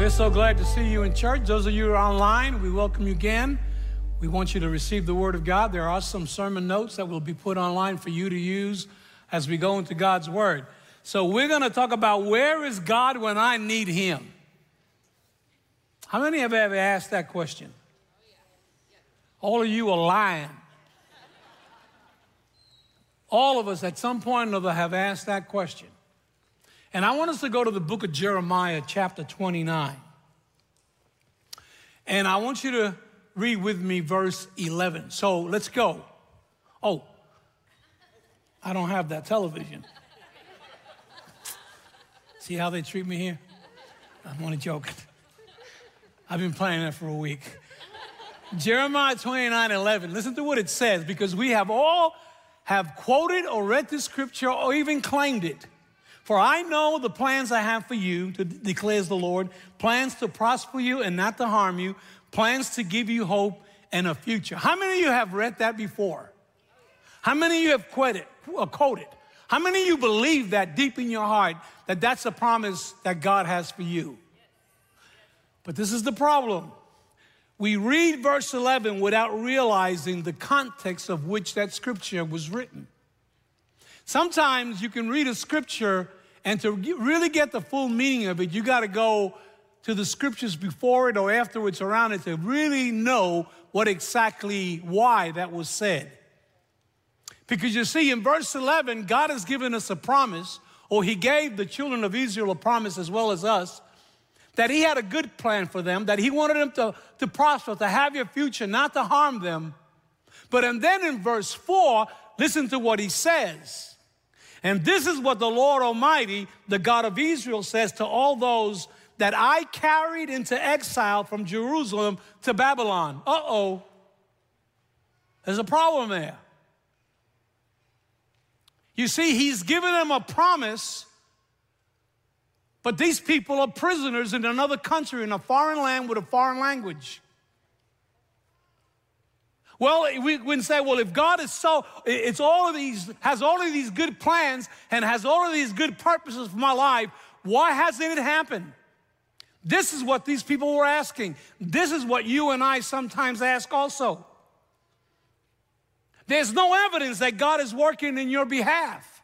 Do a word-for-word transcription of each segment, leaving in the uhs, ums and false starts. We're so glad to see you in church. Those of you who are online, we welcome you again. We want you to receive the Word of God. There are some sermon notes that will be put online for you to use as we go into God's Word. So we're going to talk about where is God when I need Him? How many have ever asked that question? All of you are lying. All of us at some point or another have asked that question. And I want us to go to the book of Jeremiah, chapter twenty-nine. And I want you to read with me verse eleven. So let's go. Oh, I don't have that television. See how they treat me here? I'm only joking. I've been playing that for a week. Jeremiah twenty-nine eleven. Listen to what it says, because we have all have quoted or read this scripture or even claimed it. For I know the plans I have for you, to declares the Lord, plans to prosper you and not to harm you, plans to give you hope and a future. How many of you have read that before? How many of you have quoted? quoted? How many of you believe that deep in your heart, that that's a promise that God has for you? But this is the problem. We read verse eleven without realizing the context of which that scripture was written. Sometimes you can read a scripture, and to really get the full meaning of it, you got to go to the scriptures before it or afterwards around it to really know what exactly why that was said. Because you see, in verse eleven, God has given us a promise, or He gave the children of Israel a promise as well as us, that He had a good plan for them, that He wanted them to, to prosper, to have your future, not to harm them. But and then in verse four, listen to what He says. And this is what the Lord Almighty, the God of Israel, says to all those that I carried into exile from Jerusalem to Babylon. Uh-oh. There's a problem there. You see, He's given them a promise. But these people are prisoners in another country, in a foreign land with a foreign language. Well, we wouldn't say, well, if God is so, it's all of these, has all of these good plans and has all of these good purposes for my life, why hasn't it happened? This is what these people were asking. This is what you and I sometimes ask also. There's no evidence that God is working in your behalf.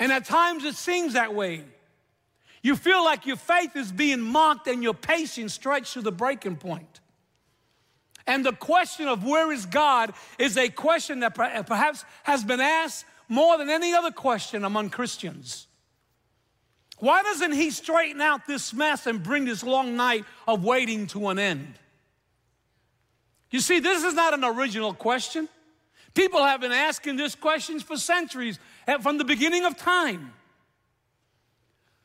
And at times it seems that way. You feel like your faith is being mocked and your patience stretched to the breaking point. And the question of where is God is a question that perhaps has been asked more than any other question among Christians. Why doesn't He straighten out this mess and bring this long night of waiting to an end? You see, this is not an original question. People have been asking this question for centuries, from the beginning of time.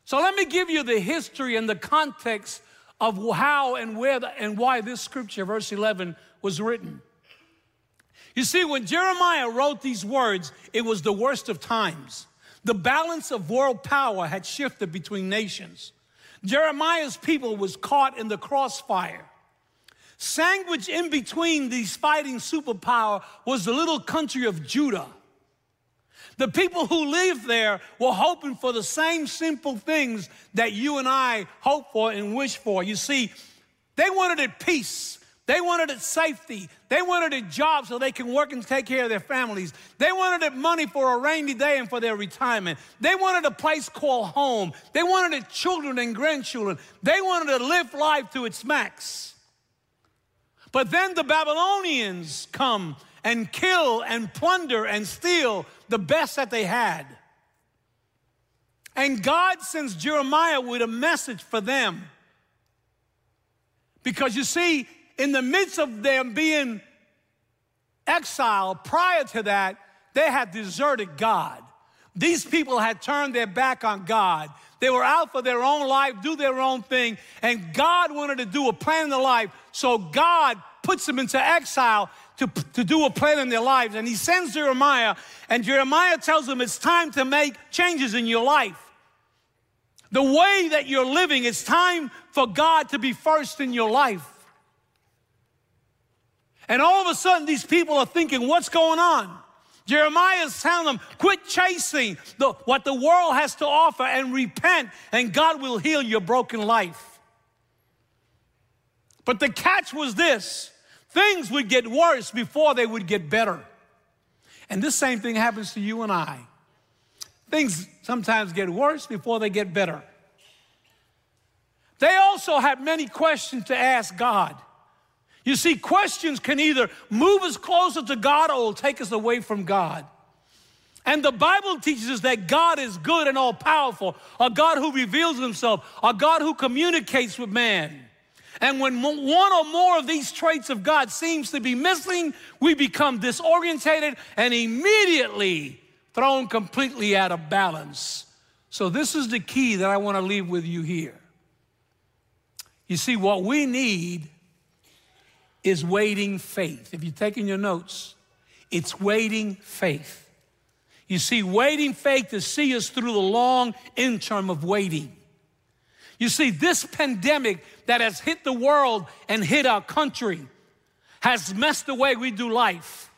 So let me give you the history and the context of how and where the, and why this scripture, verse eleven, was written. You see, when Jeremiah wrote these words, it was the worst of times. The balance of world power had shifted between nations. Jeremiah's people was caught in the crossfire. Sandwiched in between these fighting superpower was the little country of Judah. The people who lived there were hoping for the same simple things that you and I hope for and wish for. You see, they wanted it peace. They wanted it safety. They wanted it jobs so they can work and take care of their families. They wanted it money for a rainy day and for their retirement. They wanted a place called home. They wanted it children and grandchildren. They wanted to live life to its max. But then the Babylonians come and kill and plunder and steal the best that they had. And God sends Jeremiah with a message for them. Because you see, in the midst of them being exiled, prior to that, they had deserted God. These people had turned their back on God. They were out for their own life, do their own thing, and God wanted to do a plan in their life, so God puts them into exile to, to do a plan in their lives. And He sends Jeremiah, and Jeremiah tells them it's time to make changes in your life. The way that you're living, it's time for God to be first in your life. And all of a sudden, these people are thinking, what's going on? Jeremiah is telling them, quit chasing the, what the world has to offer and repent, and God will heal your broken life. But the catch was this: things would get worse before they would get better. And this same thing happens to you and I. Things sometimes get worse before they get better. They also have many questions to ask God. You see, questions can either move us closer to God or will take us away from God. And the Bible teaches us that God is good and all-powerful, a God who reveals himself, a God who communicates with man. And when one or more of these traits of God seems to be missing, we become disorientated and immediately thrown completely out of balance. So this is the key that I want to leave with you here. You see, what we need is waiting faith. If you're taking your notes, it's waiting faith. You see, waiting faith to see us through the long interim of waiting. You see, this pandemic that has hit the world and hit our country has messed the way we do life.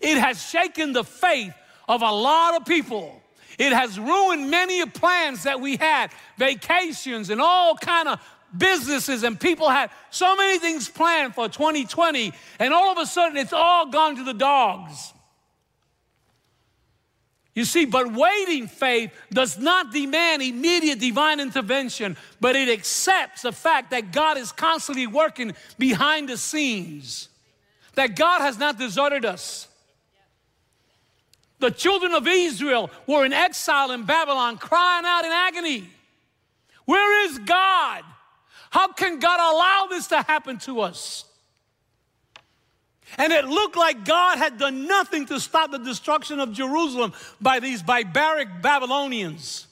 It has shaken the faith of a lot of people. It has ruined many plans that we had, vacations and all kind of businesses, and people had so many things planned for twenty twenty, and all of a sudden it's all gone to the dogs. You see, but waiting faith does not demand immediate divine intervention, but it accepts the fact that God is constantly working behind the scenes, that God has not deserted us. The children of Israel were in exile in Babylon, crying out in agony. Where is God? How can God allow this to happen to us? And it looked like God had done nothing to stop the destruction of Jerusalem by these barbaric Babylonians.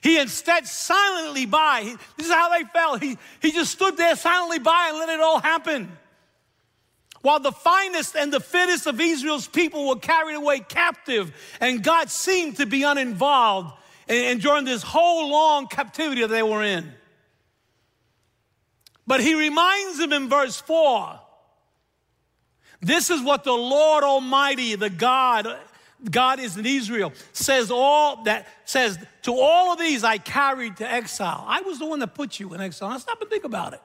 He instead silently by, he, this is how they fell, he, he just stood there silently by and let it all happen. While the finest and the fittest of Israel's people were carried away captive, and God seemed to be uninvolved and, and during this whole long captivity that they were in. But he reminds them in verse four, this is what the Lord Almighty, the God, God is in Israel, says all that says to all of these I carried to exile. I was the one that put you in exile. Now stop and think about it.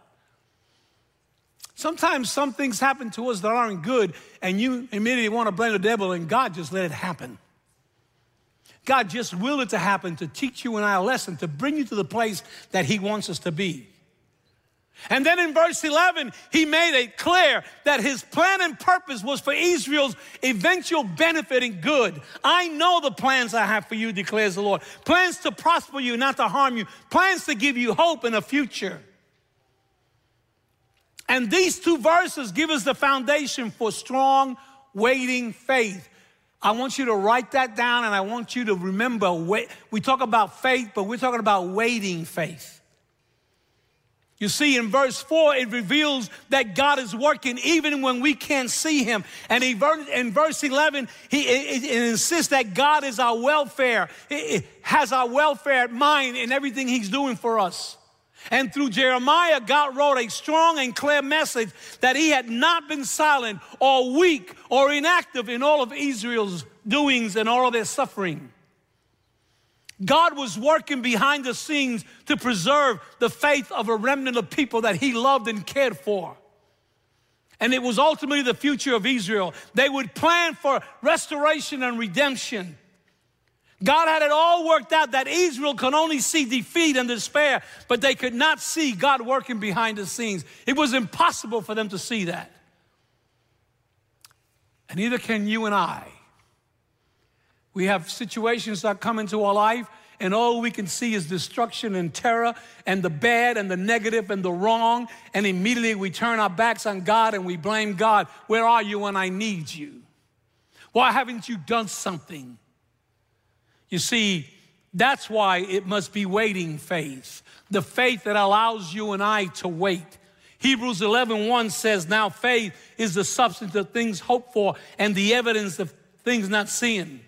Sometimes some things happen to us that aren't good, and you immediately want to blame the devil, and God just let it happen. God just willed it to happen to teach you and I a lesson, to bring you to the place that he wants us to be. And then in verse eleven, he made it clear that his plan and purpose was for Israel's eventual benefit and good. I know the plans I have for you, declares the Lord. Plans to prosper you, not to harm you. Plans to give you hope in a future. And these two verses give us the foundation for strong, waiting faith. I want you to write that down, and I want you to remember, we talk about faith, but we're talking about waiting faith. You see, in verse four, it reveals that God is working even when we can't see him. And he, in verse eleven, he it, it insists that God is our welfare, it, it has our welfare at mind in everything he's doing for us. And through Jeremiah, God wrote a strong and clear message that he had not been silent or weak or inactive in all of Israel's doings and all of their suffering. God was working behind the scenes to preserve the faith of a remnant of people that he loved and cared for. And it was ultimately the future of Israel. They would plan for restoration and redemption. God had it all worked out that Israel could only see defeat and despair, but they could not see God working behind the scenes. It was impossible for them to see that. And neither can you and I. We have situations that come into our life, and all we can see is destruction and terror and the bad and the negative and the wrong, and immediately we turn our backs on God and we blame God. Where are you when I need you? Why haven't you done something? You see, that's why it must be waiting faith, the faith that allows you and I to wait. Hebrews eleven one says, now faith is the substance of things hoped for and the evidence of things not seen.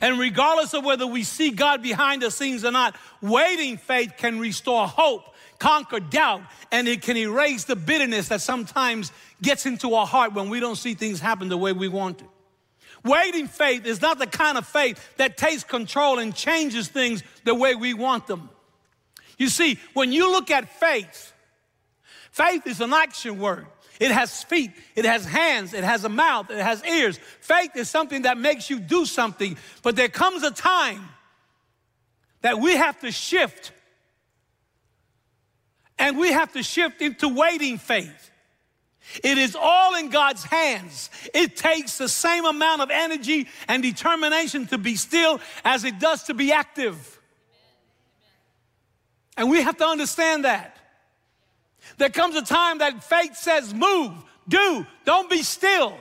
And regardless of whether we see God behind the scenes or not, waiting faith can restore hope, conquer doubt, and it can erase the bitterness that sometimes gets into our heart when we don't see things happen the way we want to. Waiting faith is not the kind of faith that takes control and changes things the way we want them. You see, when you look at faith, Faith is an action word. It has feet, it has hands, it has a mouth, it has ears. Faith is something that makes you do something. But there comes a time that we have to shift. And we have to shift into waiting faith. It is all in God's hands. It takes the same amount of energy and determination to be still as it does to be active. Amen. Amen. And we have to understand that. There comes a time that faith says move, do, don't be still.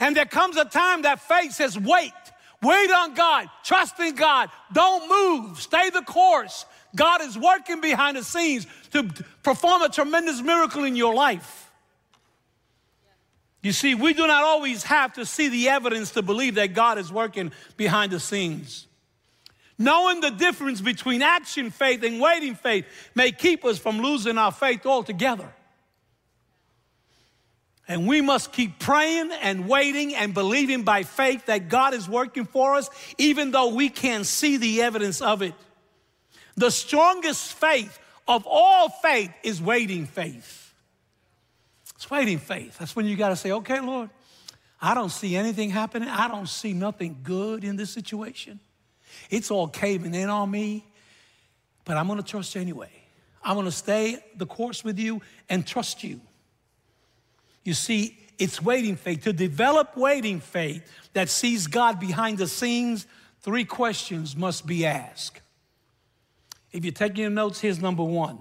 And there comes a time that faith says wait. Wait on God, trust in God, don't move, stay the course. God is working behind the scenes to perform a tremendous miracle in your life. You see, we do not always have to see the evidence to believe that God is working behind the scenes. Knowing the difference between action faith and waiting faith may keep us from losing our faith altogether. And we must keep praying and waiting and believing by faith that God is working for us, even though we can't see the evidence of it. The strongest faith of all faith is waiting faith. It's waiting faith. That's when you got to say, okay, Lord, I don't see anything happening. I don't see nothing good in this situation. It's all caving in on me, but I'm going to trust you anyway. I'm going to stay the course with you and trust you. You see, it's waiting faith. To develop waiting faith that sees God behind the scenes, three questions must be asked. If you're taking your notes, here's number one.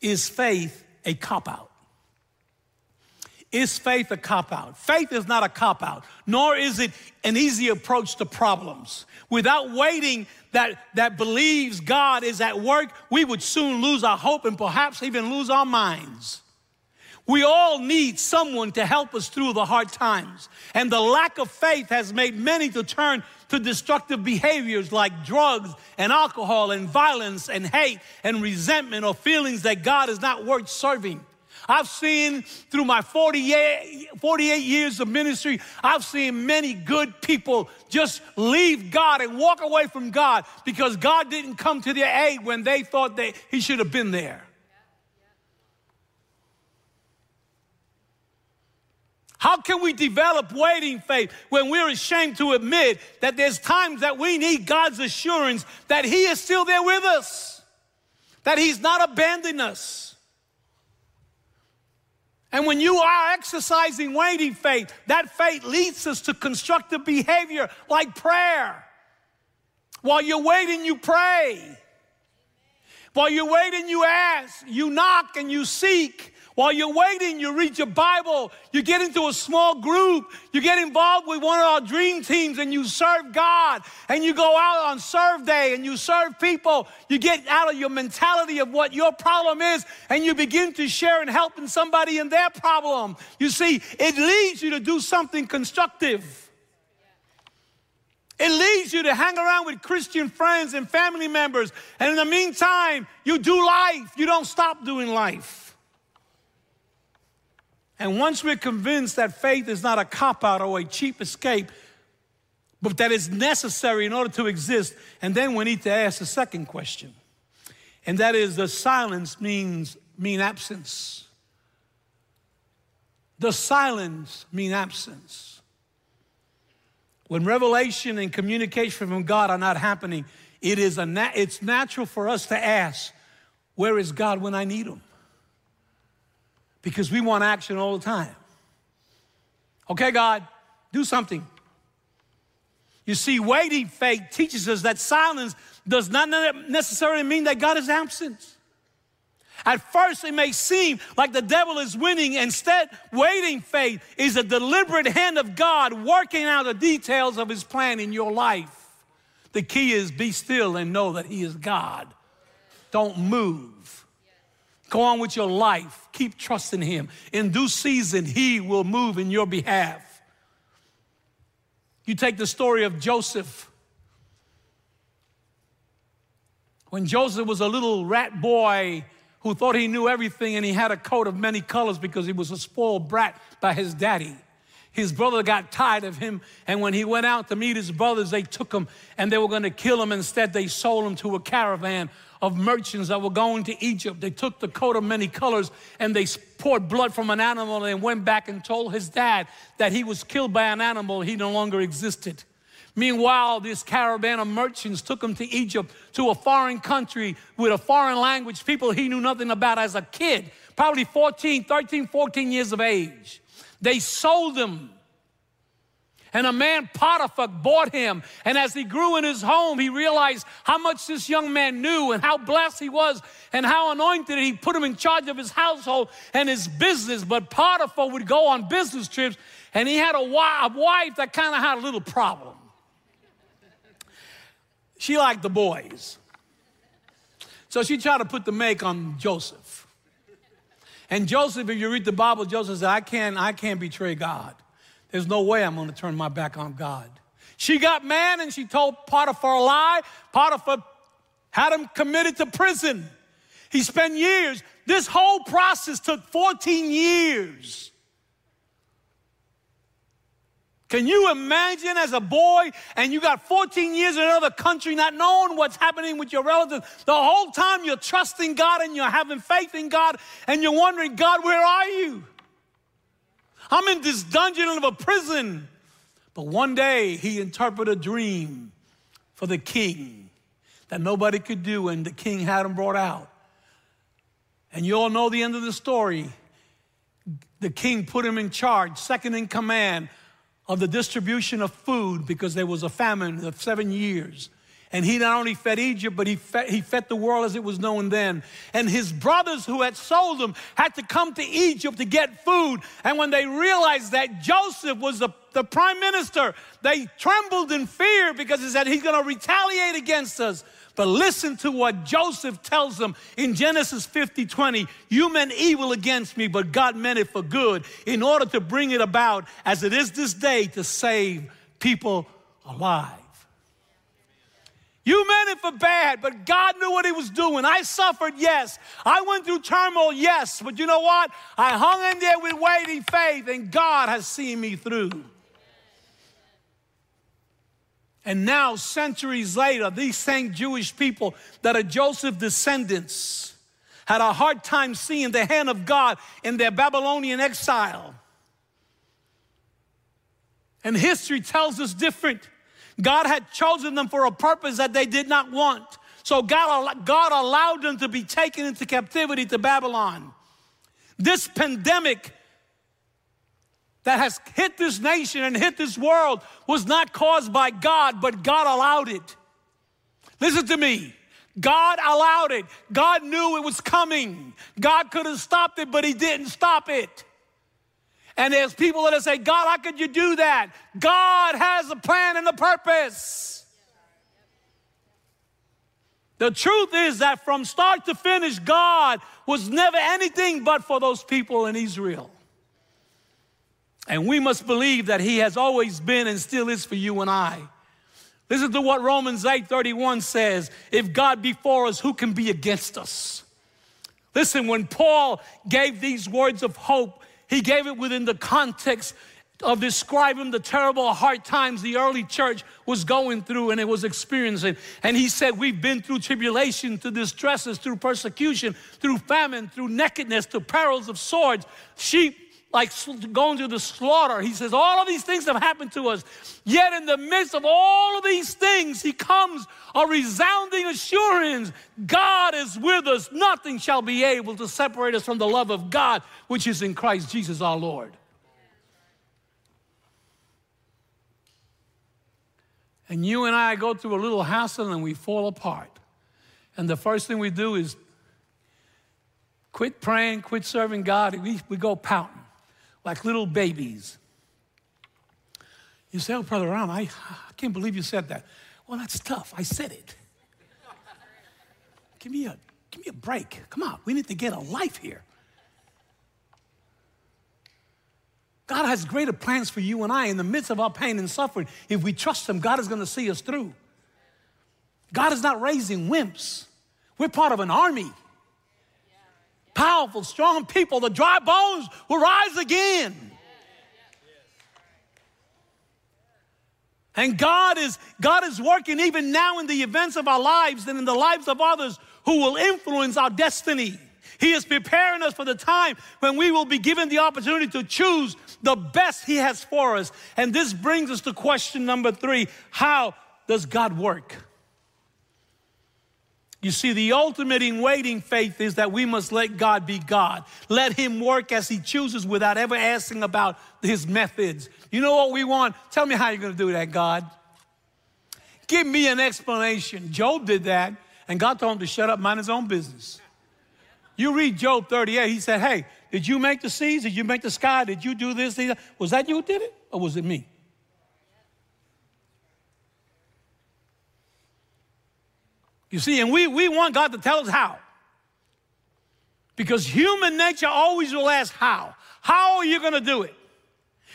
Is faith a cop-out? Is faith a cop-out? Faith is not a cop-out, nor is it an easy approach to problems. Without waiting that, that believes God is at work, we would soon lose our hope and perhaps even lose our minds. We all need someone to help us through the hard times. And the lack of faith has made many to turn to destructive behaviors like drugs and alcohol and violence and hate and resentment or feelings that God is not worth serving. I've seen through my forty-eight years of ministry, I've seen many good people just leave God and walk away from God because God didn't come to their aid when they thought they, he should have been there. How can we develop waiting faith when we're ashamed to admit that there's times that we need God's assurance that he is still there with us, that he's not abandoned us? And when you are exercising waiting faith, that faith leads us to constructive behavior like prayer. While you're waiting, you pray. While you're waiting, you ask, you knock, and you seek. While you're waiting, you read your Bible, you get into a small group, you get involved with one of our dream teams and you serve God, and you go out on serve day and you serve people. You get out of your mentality of what your problem is and you begin to share and helping somebody in their problem. You see, it leads you to do something constructive. It leads you to hang around with Christian friends and family members, and in the meantime, you do life. You don't stop doing life. And once we're convinced that faith is not a cop-out or a cheap escape, but that it's necessary in order to exist, and then we need to ask the second question. And that is, does silence means, mean absence? Does silence mean absence? When revelation and communication from God are not happening, it is a na- it's natural for us to ask, where is God when I need him? Because we want action all the time. Okay, God, do something. You see, waiting faith teaches us that silence does not necessarily mean that God is absent. At first, it may seem like the devil is winning. Instead, waiting faith is a deliberate hand of God working out the details of his plan in your life. The key is be still and know that he is God. Don't move. Go on with your life. Keep trusting him. In due season, he will move in your behalf. You take the story of Joseph. When Joseph was a little rat boy who thought he knew everything and he had a coat of many colors because he was a spoiled brat by his daddy. His brother got tired of him, and when he went out to meet his brothers, they took him and they were going to kill him. Instead, they sold him to a caravan of merchants that were going to Egypt. They took the coat of many colors and they poured blood from an animal and went back and told his dad that he was killed by an animal. He no longer existed. Meanwhile, this caravan of merchants took him to Egypt, to a foreign country with a foreign language, people he knew nothing about as a kid, probably fourteen, thirteen, fourteen years of age. They sold him. And a man, Potiphar, bought him. And as he grew in his home, he realized how much this young man knew and how blessed he was and how anointed. He put him in charge of his household and his business. But Potiphar would go on business trips, and he had a wife that kind of had a little problem. She liked the boys. So she tried to put the make on Joseph. And Joseph, if you read the Bible, Joseph said, I can't, I can't betray God. There's no way I'm going to turn my back on God. She got mad and she told Potiphar a lie. Potiphar had him committed to prison. He spent years. This whole process took fourteen years. Can you imagine as a boy and you got fourteen years in another country not knowing what's happening with your relatives? The whole time you're trusting God and you're having faith in God and you're wondering, God, where are you? I'm in this dungeon of a prison. But one day he interpreted a dream for the king that nobody could do, and the king had him brought out. And you all know the end of the story. The king put him in charge, second in command, of the distribution of food, because there was a famine of seven years. And he not only fed Egypt, but he fed, he fed the world as it was known then. And his brothers who had sold him had to come to Egypt to get food. And when they realized that Joseph was the, the prime minister, they trembled in fear, because he said, he's going to retaliate against us. But listen to what Joseph tells them in Genesis fifty, twenty. You meant evil against me, but God meant it for good, in order to bring it about as it is this day, to save people alive. You meant it for bad, but God knew what he was doing. I suffered, yes. I went through turmoil, yes. But you know what? I hung in there with waiting faith, and God has seen me through. And now, centuries later, these same Jewish people that are Joseph's descendants had a hard time seeing the hand of God in their Babylonian exile. And history tells us different. God had chosen them for a purpose that they did not want. So God, God allowed them to be taken into captivity to Babylon. This pandemic that has hit this nation and hit this world was not caused by God, but God allowed it. Listen to me. God allowed it. God knew it was coming. God could have stopped it, but he didn't stop it. And there's people that say, God, how could you do that? God has a plan and a purpose. The truth is that from start to finish, God was never anything but for those people in Israel. And we must believe that he has always been and still is for you and I. Listen to what Romans eight, thirty-one says. If God be for us, who can be against us? Listen, when Paul gave these words of hope, he gave it within the context of describing the terrible hard times the early church was going through and it was experiencing. And he said, we've been through tribulation, through distresses, through persecution, through famine, through nakedness, through perils of swords, sheep, like going to the slaughter. He says, all of these things have happened to us. Yet in the midst of all of these things, he comes a resounding assurance. God is with us. Nothing shall be able to separate us from the love of God, which is in Christ Jesus our Lord. And you and I go through a little hassle and we fall apart. And the first thing we do is quit praying, quit serving God. We, we go pouting like little babies. You say, oh, Brother Ron, I, I can't believe you said that. Well, that's tough. I said it. give, me a, give me a break. Come on. We need to get a life here. God has greater plans for you and I in the midst of our pain and suffering. If we trust him, God is going to see us through. God is not raising wimps. We're part of an army. Powerful, strong people, the dry bones will rise again. And God is, God is working even now in the events of our lives and in the lives of others who will influence our destiny. He is preparing us for the time when we will be given the opportunity to choose the best he has for us. And this brings us to question number three. How does God work? You see, the ultimate in waiting faith is that we must let God be God. Let him work as he chooses without ever asking about his methods. You know what we want? Tell me how you're going to do that, God. Give me an explanation. Job did that, and God told him to shut up, mind his own business. You read Job thirty-eight, he said, hey, did you make the seas? Did you make the sky? Did you do this? Was that you who did it, or was it me? You see, and we, we want God to tell us how. Because human nature always will ask how. How are you going to do it?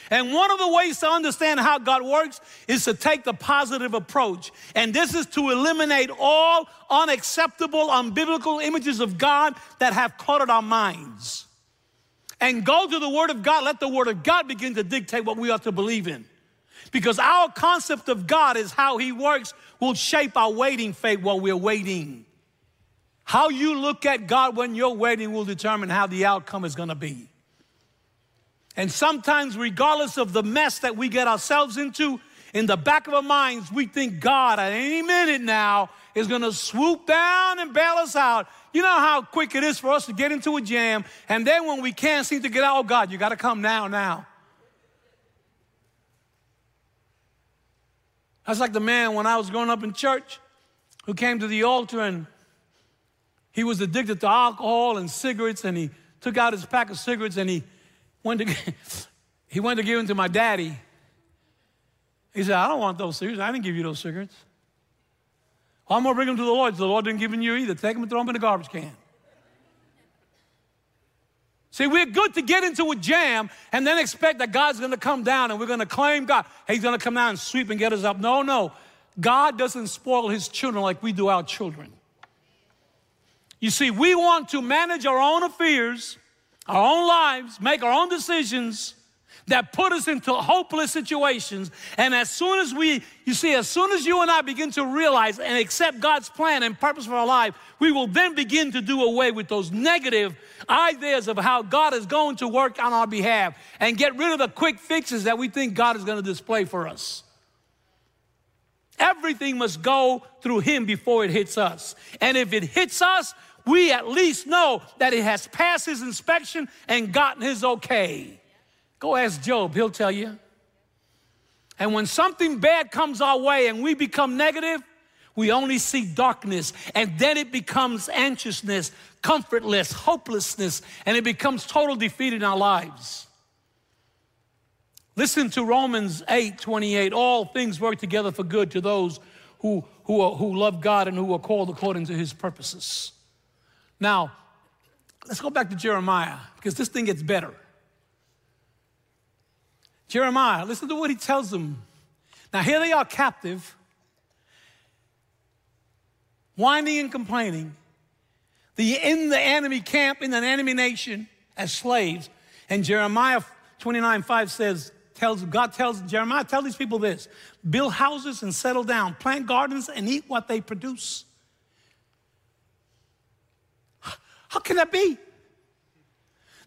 And one of the ways to understand how God works is to take the positive approach. And this is to eliminate all unacceptable, unbiblical images of God that have cluttered our minds. And go to the Word of God. Let the Word of God begin to dictate what we ought to believe in. Because our concept of God is how he works will shape our waiting faith while we're waiting. How you look at God when you're waiting will determine how the outcome is going to be. And sometimes, regardless of the mess that we get ourselves into, in the back of our minds, we think God at any minute now is going to swoop down and bail us out. You know how quick it is for us to get into a jam, and then when we can't seem to get out, oh, God, you got to come now, now. That's like the man when I was growing up in church who came to the altar and he was addicted to alcohol and cigarettes, and he took out his pack of cigarettes and he went to, he went to give them to my daddy. He said, I don't want those cigarettes. I didn't give you those cigarettes. Well, I'm going to bring them to the Lord. The Lord didn't give them you either. Take them and throw them in the garbage can. See, we're good to get into a jam and then expect that God's going to come down and we're going to claim God. Hey, he's going to come down and sweep and get us up. No, no. God doesn't spoil his children like we do our children. You see, we want to manage our own affairs, our own lives, make our own decisions that put us into hopeless situations. And as soon as we, you see, as soon as you and I begin to realize and accept God's plan and purpose for our life, we will then begin to do away with those negative ideas of how God is going to work on our behalf and get rid of the quick fixes that we think God is going to display for us. Everything must go through him before it hits us. And if it hits us, we at least know that it has passed his inspection and gotten his okay. Go ask Job, he'll tell you. And when something bad comes our way and we become negative, we only see darkness, and then it becomes anxiousness, comfortless, hopelessness, and it becomes total defeat in our lives. Listen to Romans eight twenty-eight. All things work together for good to those who, who, are, who love God and who are called according to his purposes. Now, let's go back to Jeremiah, because this thing gets better. Jeremiah, listen to what he tells them. Now, here they are captive, whining and complaining, the, in the enemy camp, in an enemy nation, as slaves. And Jeremiah twenty-nine five says, tells, God tells Jeremiah, tell these people this, build houses and settle down, plant gardens and eat what they produce. How can that be?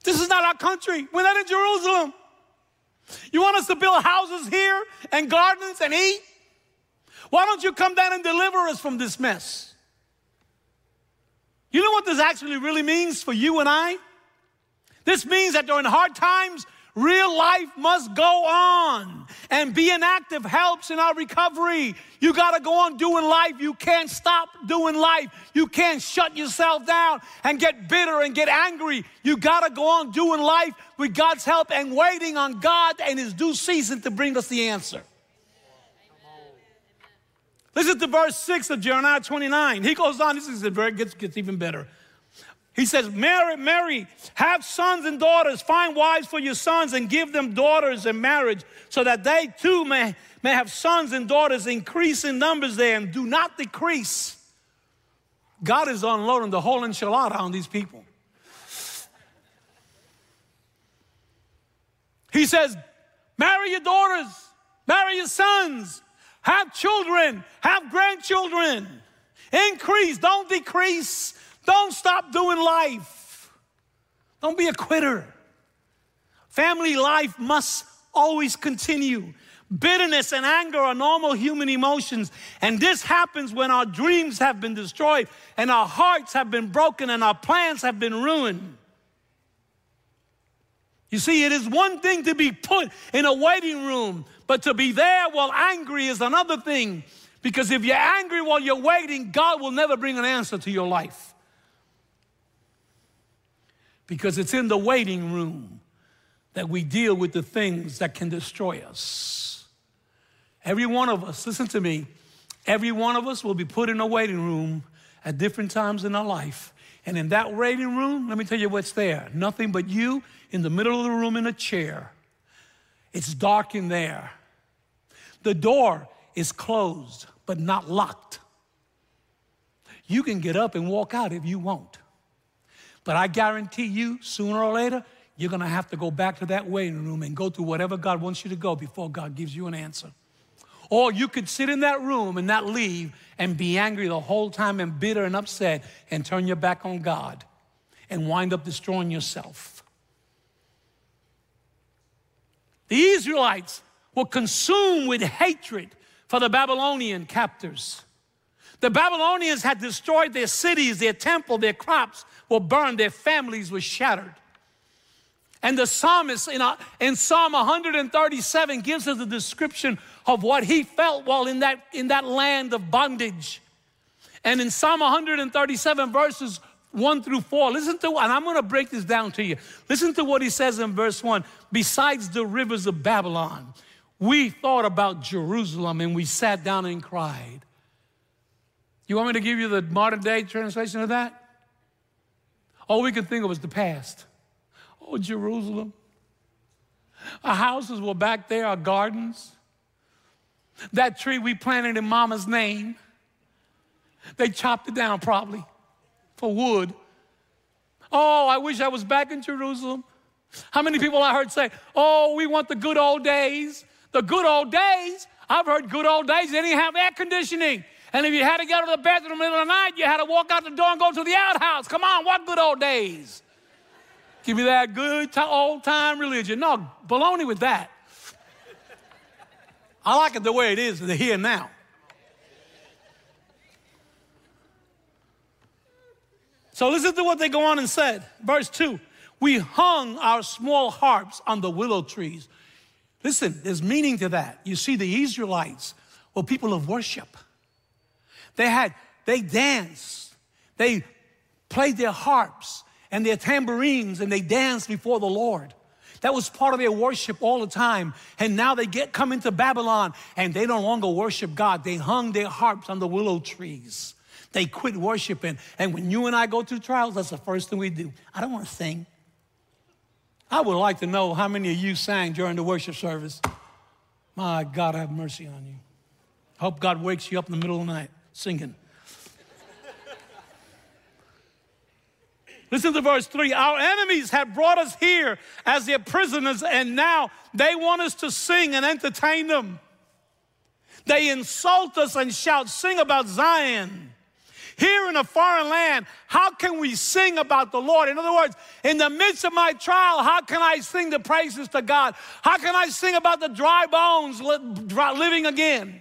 This is not our country. We're not in Jerusalem. You want us to build houses here and gardens and eat? Why don't you come down and deliver us from this mess? You know what this actually really means for you and I? This means that during hard times, real life must go on, and being active helps in our recovery. You got to go on doing life. You can't stop doing life. You can't shut yourself down and get bitter and get angry. You got to go on doing life with God's help and waiting on God and his due season to bring us the answer. Amen. Listen to verse six of Jeremiah twenty-nine. He goes on. This is it gets, gets even better. He says, marry, marry, have sons and daughters, find wives for your sons and give them daughters in marriage so that they too may, may have sons and daughters, increase in numbers there and do not decrease. God is unloading the whole enchilada on these people. He says, marry your daughters, marry your sons, have children, have grandchildren. Increase, don't decrease. Don't stop doing life. Don't be a quitter. Family life must always continue. Bitterness and anger are normal human emotions, and this happens when our dreams have been destroyed and our hearts have been broken and our plans have been ruined. You see, it is one thing to be put in a waiting room, but to be there while angry is another thing. Because if you're angry while you're waiting, God will never bring an answer to your life. Because it's in the waiting room that we deal with the things that can destroy us. Every one of us, listen to me, every one of us will be put in a waiting room at different times in our life. And in that waiting room, let me tell you what's there. Nothing but you in the middle of the room in a chair. It's dark in there. The door is closed, but not locked. You can get up and walk out if you want. But I guarantee you, sooner or later, you're going to have to go back to that waiting room and go through whatever God wants you to go before God gives you an answer. Or you could sit in that room and not leave and be angry the whole time and bitter and upset and turn your back on God and wind up destroying yourself. The Israelites were consumed with hatred for the Babylonian captors. The Babylonians had destroyed their cities, their temple, their crops were burned, their families were shattered. And the psalmist in, a, in Psalm one thirty-seven gives us a description of what he felt while in that, in that land of bondage. And in Psalm one thirty-seven, verses one through four, listen to, and I'm going to break this down to you. Listen to what he says in verse one. Besides the rivers of Babylon, we thought about Jerusalem and we sat down and cried. You want me to give you the modern day translation of that? All we could think of was the past. Oh, Jerusalem. Our houses were back there, our gardens. That tree we planted in Mama's name, they chopped it down probably for wood. Oh, I wish I was back in Jerusalem. How many people I heard say, oh, we want the good old days. The good old days? I've heard good old days. They didn't have air conditioning. And if you had to get out of the bathroom in the middle of the night, you had to walk out the door and go to the outhouse. Come on, what good old days? Give me that good old-time religion. No, baloney with that. I like it the way it is, the here and now. So listen to what they go on and said. Verse two, we hung our small harps on the willow trees. Listen, there's meaning to that. You see, the Israelites were people of worship. They had, they danced. They played their harps and their tambourines, and they danced before the Lord. That was part of their worship all the time. And now they get come into Babylon, and they no longer worship God. They hung their harps on the willow trees. They quit worshiping. And when you and I go through trials, that's the first thing we do. I don't want to sing. I would like to know how many of you sang during the worship service. My God, have mercy on you. Hope God wakes you up in the middle of the night singing. Listen to verse three. Our enemies have brought us here as their prisoners, and now they want us to sing and entertain them. They insult us and shout, sing about Zion. Here in a foreign land, how can we sing about the Lord? In other words, in the midst of my trial, how can I sing the praises to God? How can I sing about the dry bones living again?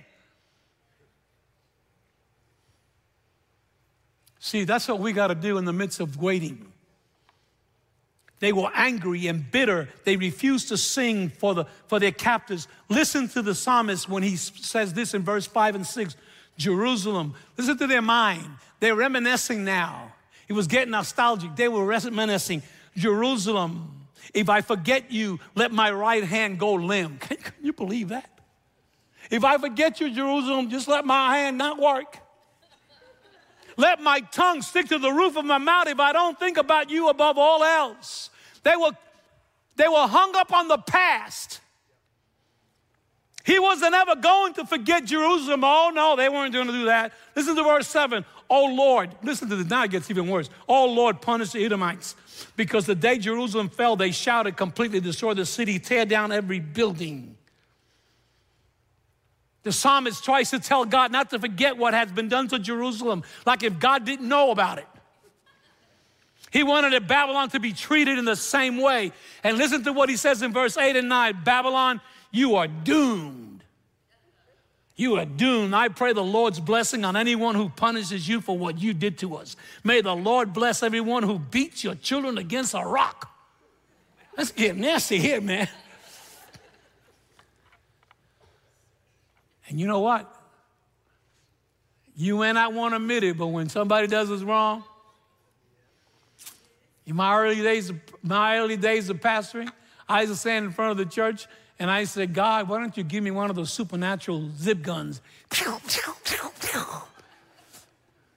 See, that's what we got to do in the midst of waiting. They were angry and bitter. They refused to sing for, the, for their captors. Listen to the psalmist when he says this in verse five and six. Jerusalem, listen to their mind. They're reminiscing now. It was getting nostalgic. They were reminiscing. Jerusalem, if I forget you, let my right hand go limp. Can, can you believe that? If I forget you, Jerusalem, just let my hand not work. Let my tongue stick to the roof of my mouth if I don't think about you above all else. They were, they were hung up on the past. He wasn't ever going to forget Jerusalem. Oh, no, they weren't going to do that. Listen to verse seven. Oh, Lord. Listen to this. Now it gets even worse. Oh, Lord, punish the Edomites. Because the day Jerusalem fell, they shouted, completely destroy the city, tear down every building. The psalmist tries to tell God not to forget what has been done to Jerusalem, like if God didn't know about it. He wanted Babylon to be treated in the same way. And listen to what he says in verse eight and nine. Babylon, you are doomed. You are doomed. I pray the Lord's blessing on anyone who punishes you for what you did to us. May the Lord bless everyone who beats your children against a rock. Let's get nasty here, man. And you know what? You may not want to admit it, but when somebody does us wrong, in my early days, my early days of pastoring, I used to stand in front of the church, and I said, God, why don't you give me one of those supernatural zip guns?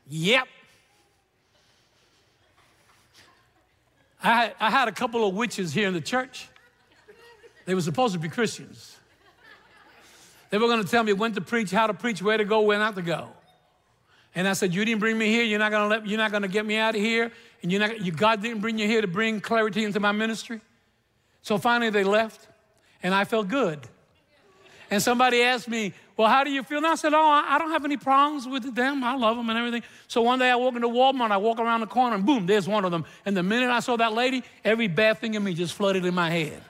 Yep. I, I had a couple of witches here in the church. They were supposed to be Christians. They were going to tell me when to preach, how to preach, where to go, where not to go. And I said, you didn't bring me here. You're not going to let, you're not going to get me out of here. And you're not, you, God didn't bring you here to bring clarity into my ministry. So finally they left, and I felt good. And somebody asked me, well, how do you feel? And I said, oh, I don't have any problems with them. I love them and everything. So one day I walk into Walmart, I walk around the corner, and boom, there's one of them. And the minute I saw that lady, every bad thing in me just flooded in my head.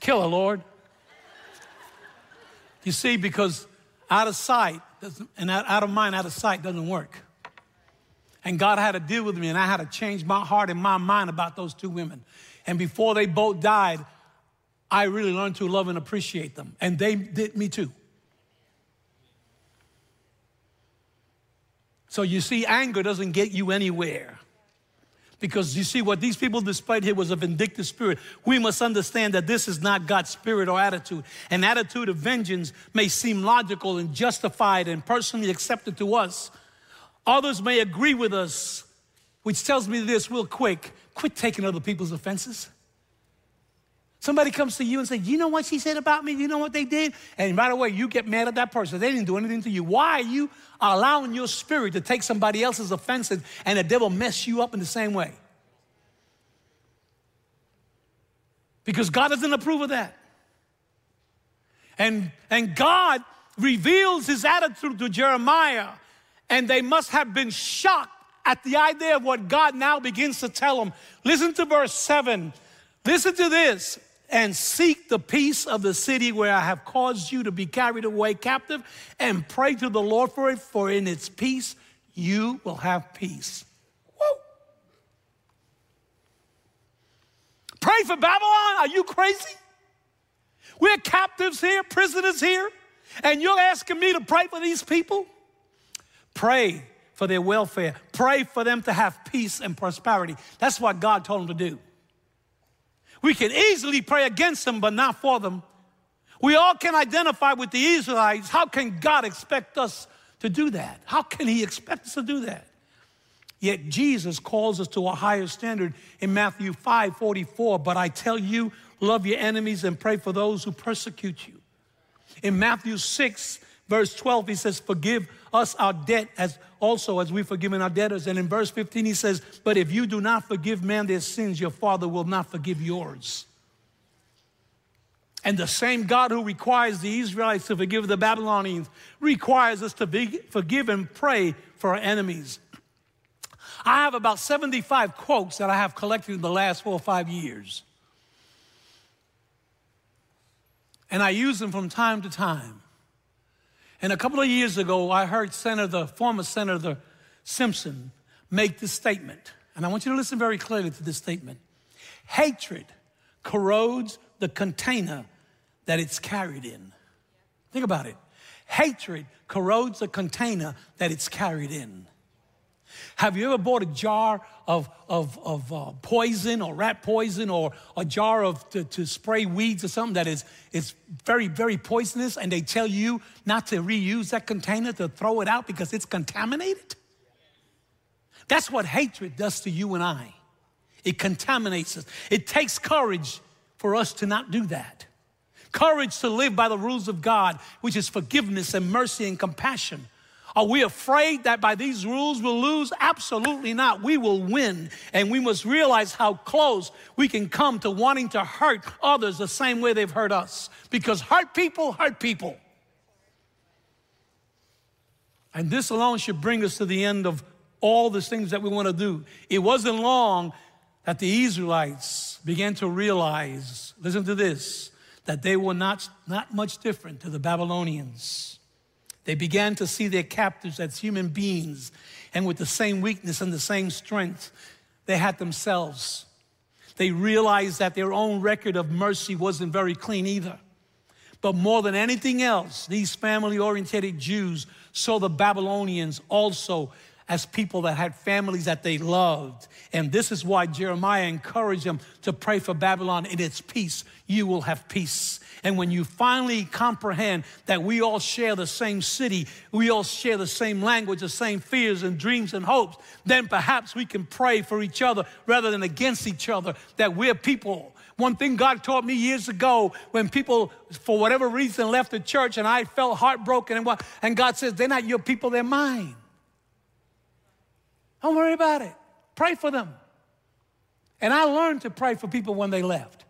Kill her, Lord. You see, because out of sight and out of mind, out of sight doesn't work. And God had to deal with me, and I had to change my heart and my mind about those two women. And before they both died, I really learned to love and appreciate them. And they did me too. So you see, anger doesn't get you anywhere. Because you see, what these people displayed here was a vindictive spirit. We must understand that this is not God's spirit or attitude. An attitude of vengeance may seem logical and justified and personally accepted to us. Others may agree with us, which tells me this real quick. Quit taking other people's offenses. Somebody comes to you and says, you know what she said about me? You know what they did? And right away, you get mad at that person. They didn't do anything to you. Why are you allowing your spirit to take somebody else's offenses and the devil mess you up in the same way? Because God doesn't approve of that. And, and God reveals his attitude to Jeremiah, and they must have been shocked at the idea of what God now begins to tell them. Listen to verse seven. Listen to this. And seek the peace of the city where I have caused you to be carried away captive, and pray to the Lord for it, for in its peace you will have peace. Woo. Pray for Babylon? Are you crazy? We're captives here, prisoners here, and you're asking me to pray for these people? Pray for their welfare. Pray for them to have peace and prosperity. That's what God told them to do. We can easily pray against them, but not for them. We all can identify with the Israelites. How can God expect us to do that? How can he expect us to do that? Yet Jesus calls us to a higher standard in Matthew five forty-four. But I tell you, love your enemies and pray for those who persecute you. In Matthew six, verse twelve, he says, forgive us our debt as also as we've forgiven our debtors. And in verse fifteen, he says, but if you do not forgive man their sins, your Father will not forgive yours. And the same God who requires the Israelites to forgive the Babylonians requires us to be, forgive and pray for our enemies. I have about seventy-five quotes that I have collected in the last four or five years. And I use them from time to time. And a couple of years ago, I heard Senator, former Senator Simpson make this statement. And I want you to listen very clearly to this statement. Hatred corrodes the container that it's carried in. Think about it. Hatred corrodes the container that it's carried in. Have you ever bought a jar of, of, of uh, poison or rat poison or a jar of to, to spray weeds or something that is, is very, very poisonous, and they tell you not to reuse that container, to throw it out because it's contaminated? That's what hatred does to you and I. It contaminates us. It takes courage for us to not do that. Courage to live by the rules of God, which is forgiveness and mercy and compassion. Are we afraid that by these rules we'll lose? Absolutely not. We will win, and we must realize how close we can come to wanting to hurt others the same way they've hurt us, because hurt people hurt people. And this alone should bring us to the end of all the things that we want to do. It wasn't long that the Israelites began to realize, listen to this, that they were not, not much different to the Babylonians. They began to see their captives as human beings, and with the same weakness and the same strength they had themselves. They realized that their own record of mercy wasn't very clean either. But more than anything else, these family-oriented Jews saw the Babylonians also as people that had families that they loved. And this is why Jeremiah encouraged them to pray for Babylon in its peace. You will have peace. And when you finally comprehend that we all share the same city, we all share the same language, the same fears and dreams and hopes, then perhaps we can pray for each other rather than against each other, that we're people. One thing God taught me years ago, when people, for whatever reason, left the church and I felt heartbroken, and, what, and God says, they're not your people, they're mine. Don't worry about it. Pray for them. And I learned to pray for people when they left,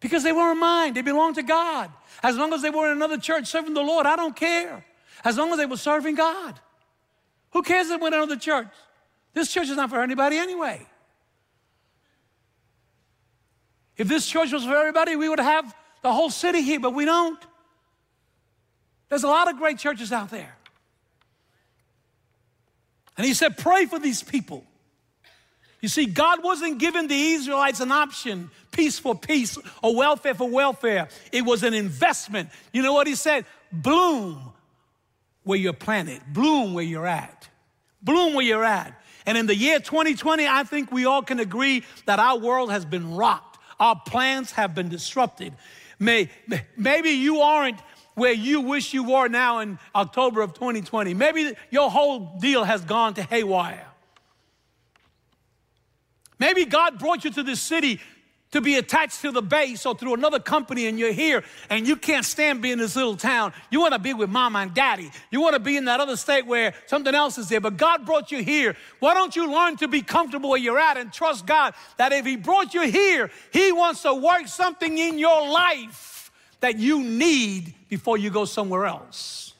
because they weren't mine. They belonged to God. As long as they were in another church serving the Lord, I don't care. As long as they were serving God. Who cares if they went to another church? This church is not for anybody anyway. If this church was for everybody, we would have the whole city here, but we don't. There's a lot of great churches out there. And he said, pray for these people. You see, God wasn't giving the Israelites an option, peace for peace or welfare for welfare. It was an investment. You know what he said? Bloom where you're planted. Bloom where you're at. Bloom where you're at. And in the year twenty twenty, I think we all can agree that our world has been rocked. Our plans have been disrupted. May, maybe you aren't where you wish you were now in October of twenty twenty. Maybe your whole deal has gone to haywire. Maybe God brought you to this city to be attached to the base or through another company, and you're here and you can't stand being in this little town. You want to be with mama and daddy. You want to be in that other state where something else is there, but God brought you here. Why don't you learn to be comfortable where you're at and trust God that if he brought you here, he wants to work something in your life that you need before you go somewhere else.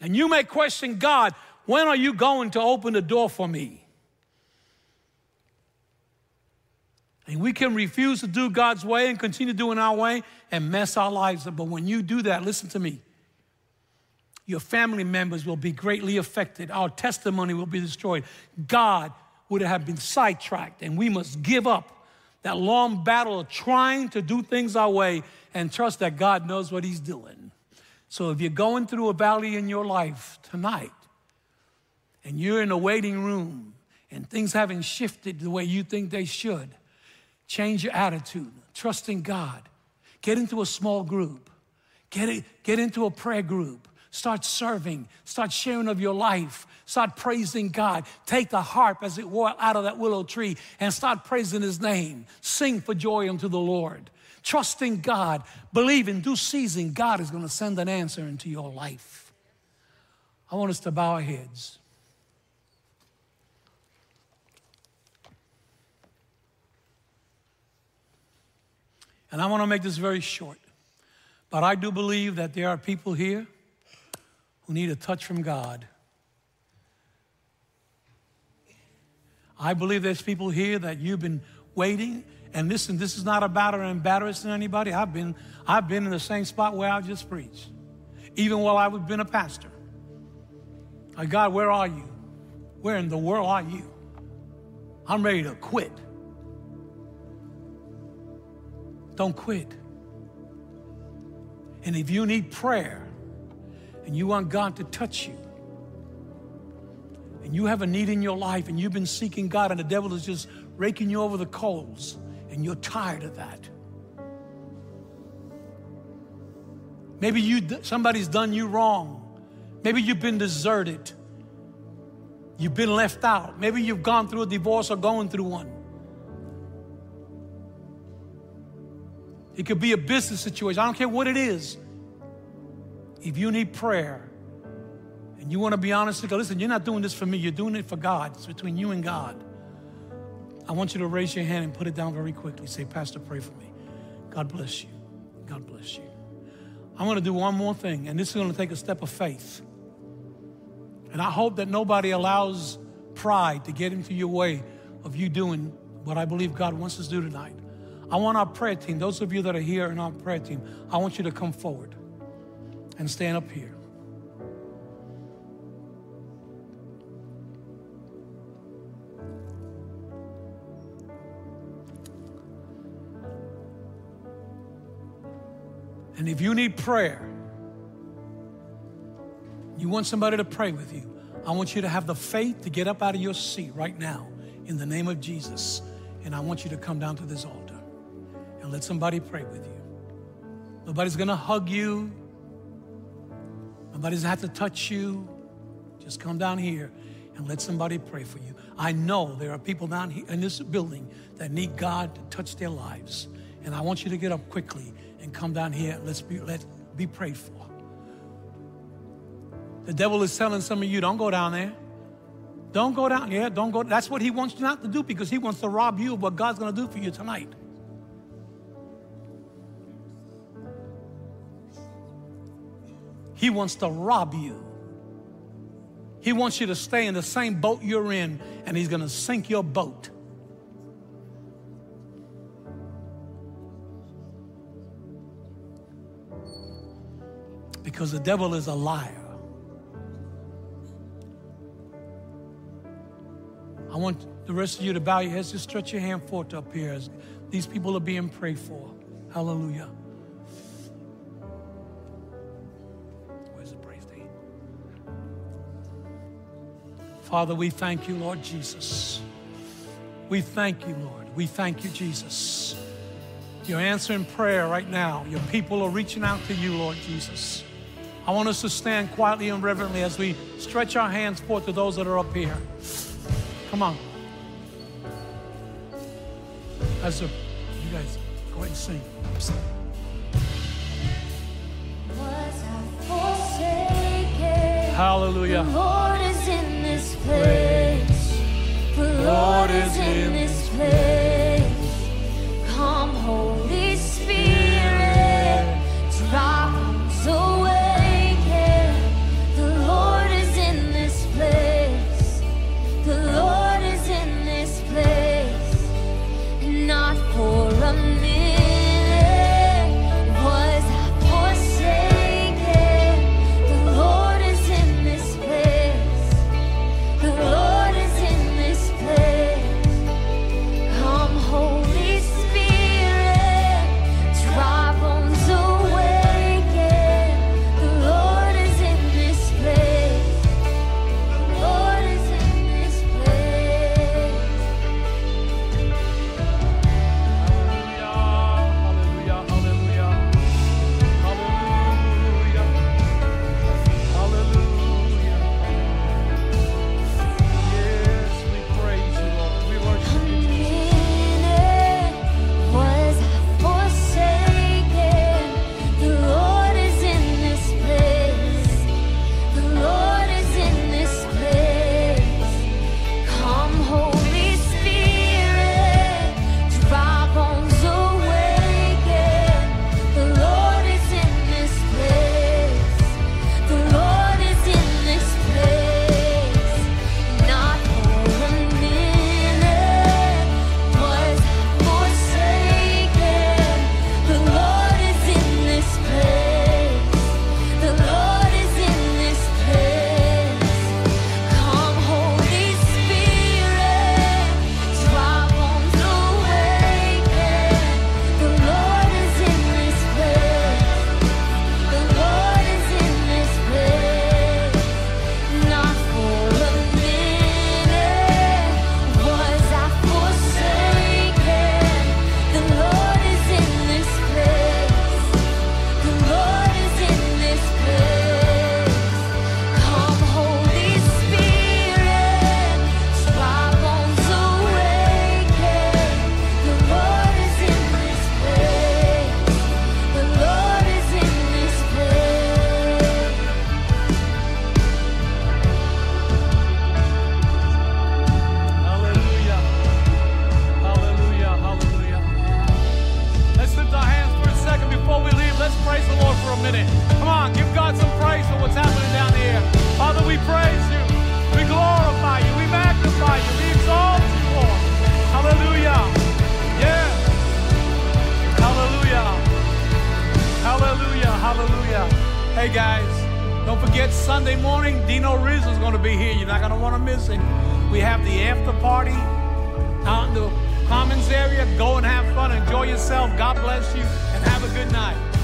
And you may question God, when are you going to open the door for me? And we can refuse to do God's way and continue doing our way and mess our lives up. But when you do that, listen to me, your family members will be greatly affected. Our testimony will be destroyed. God would have been sidetracked, and we must give up that long battle of trying to do things our way and trust that God knows what he's doing. So if you're going through a valley in your life tonight and you're in a waiting room and things haven't shifted the way you think they should, change your attitude, trust in God. Get into a small group. Get, it, get into a prayer group. Start serving. Start sharing of your life. Start praising God. Take the harp, as it were, out of that willow tree and start praising his name. Sing for joy unto the Lord. Trust in God. Believe in due season, God is going to send an answer into your life. I want us to bow our heads. And I want to make this very short. But I do believe that there are people here who need a touch from God. I believe there's people here that you've been waiting. And listen, this is not about or embarrassing anybody. I've been, I've been in the same spot where I just preached, even while I've been a pastor. Like, God, where are you? Where in the world are you? I'm ready to quit. Don't quit. And if you need prayer and you want God to touch you, and you have a need in your life and you've been seeking God and the devil is just raking you over the coals and you're tired of that. Maybe you somebody's done you wrong. Maybe you've been deserted. You've been left out. Maybe you've gone through a divorce or going through one. It could be a business situation. I don't care what it is. If you need prayer and you want to be honest with God, listen, you're not doing this for me. You're doing it for God. It's between you and God. I want you to raise your hand and put it down very quickly. Say, Pastor, pray for me. God bless you. God bless you. I'm going to do one more thing, and this is going to take a step of faith. And I hope that nobody allows pride to get into your way of you doing what I believe God wants us to do tonight. I want our prayer team, those of you that are here in our prayer team, I want you to come forward and stand up here. And if you need prayer, you want somebody to pray with you, I want you to have the faith to get up out of your seat right now in the name of Jesus. And I want you to come down to this altar and let somebody pray with you. Nobody's going to hug you. Nobody's going to have to touch you. Just come down here and let somebody pray for you. I know there are people down here in this building that need God to touch their lives. And I want you to get up quickly and come down here. Let's be, let be prayed for. The devil is telling some of you, don't go down there. Don't go down there. Don't go. That's what he wants you not to do, because he wants to rob you of what God's going to do for you tonight. He wants to rob you. He wants you to stay in the same boat you're in, and he's going to sink your boat. Because the devil is a liar. I want the rest of you to bow your heads. Just stretch your hand forth up here as these people are being prayed for. Hallelujah. Where's the praise team? Father, we thank you, Lord Jesus. We thank you, Lord. We thank you, Jesus. You're answering prayer right now. Your people are reaching out to you, Lord Jesus. I want us to stand quietly and reverently as we stretch our hands forth to those that are up here. Come on. As a, you guys go ahead and sing. Was I forsaken? Hallelujah. The Lord is in this place. The Lord is in this place. Come, Holy Spirit. Drop us away. Hallelujah. Hey, guys, don't forget Sunday morning, Dino Rizzo is going to be here. You're not going to want to miss it. We have the after party out in the Commons area. Go and have fun. Enjoy yourself. God bless you, and have a good night.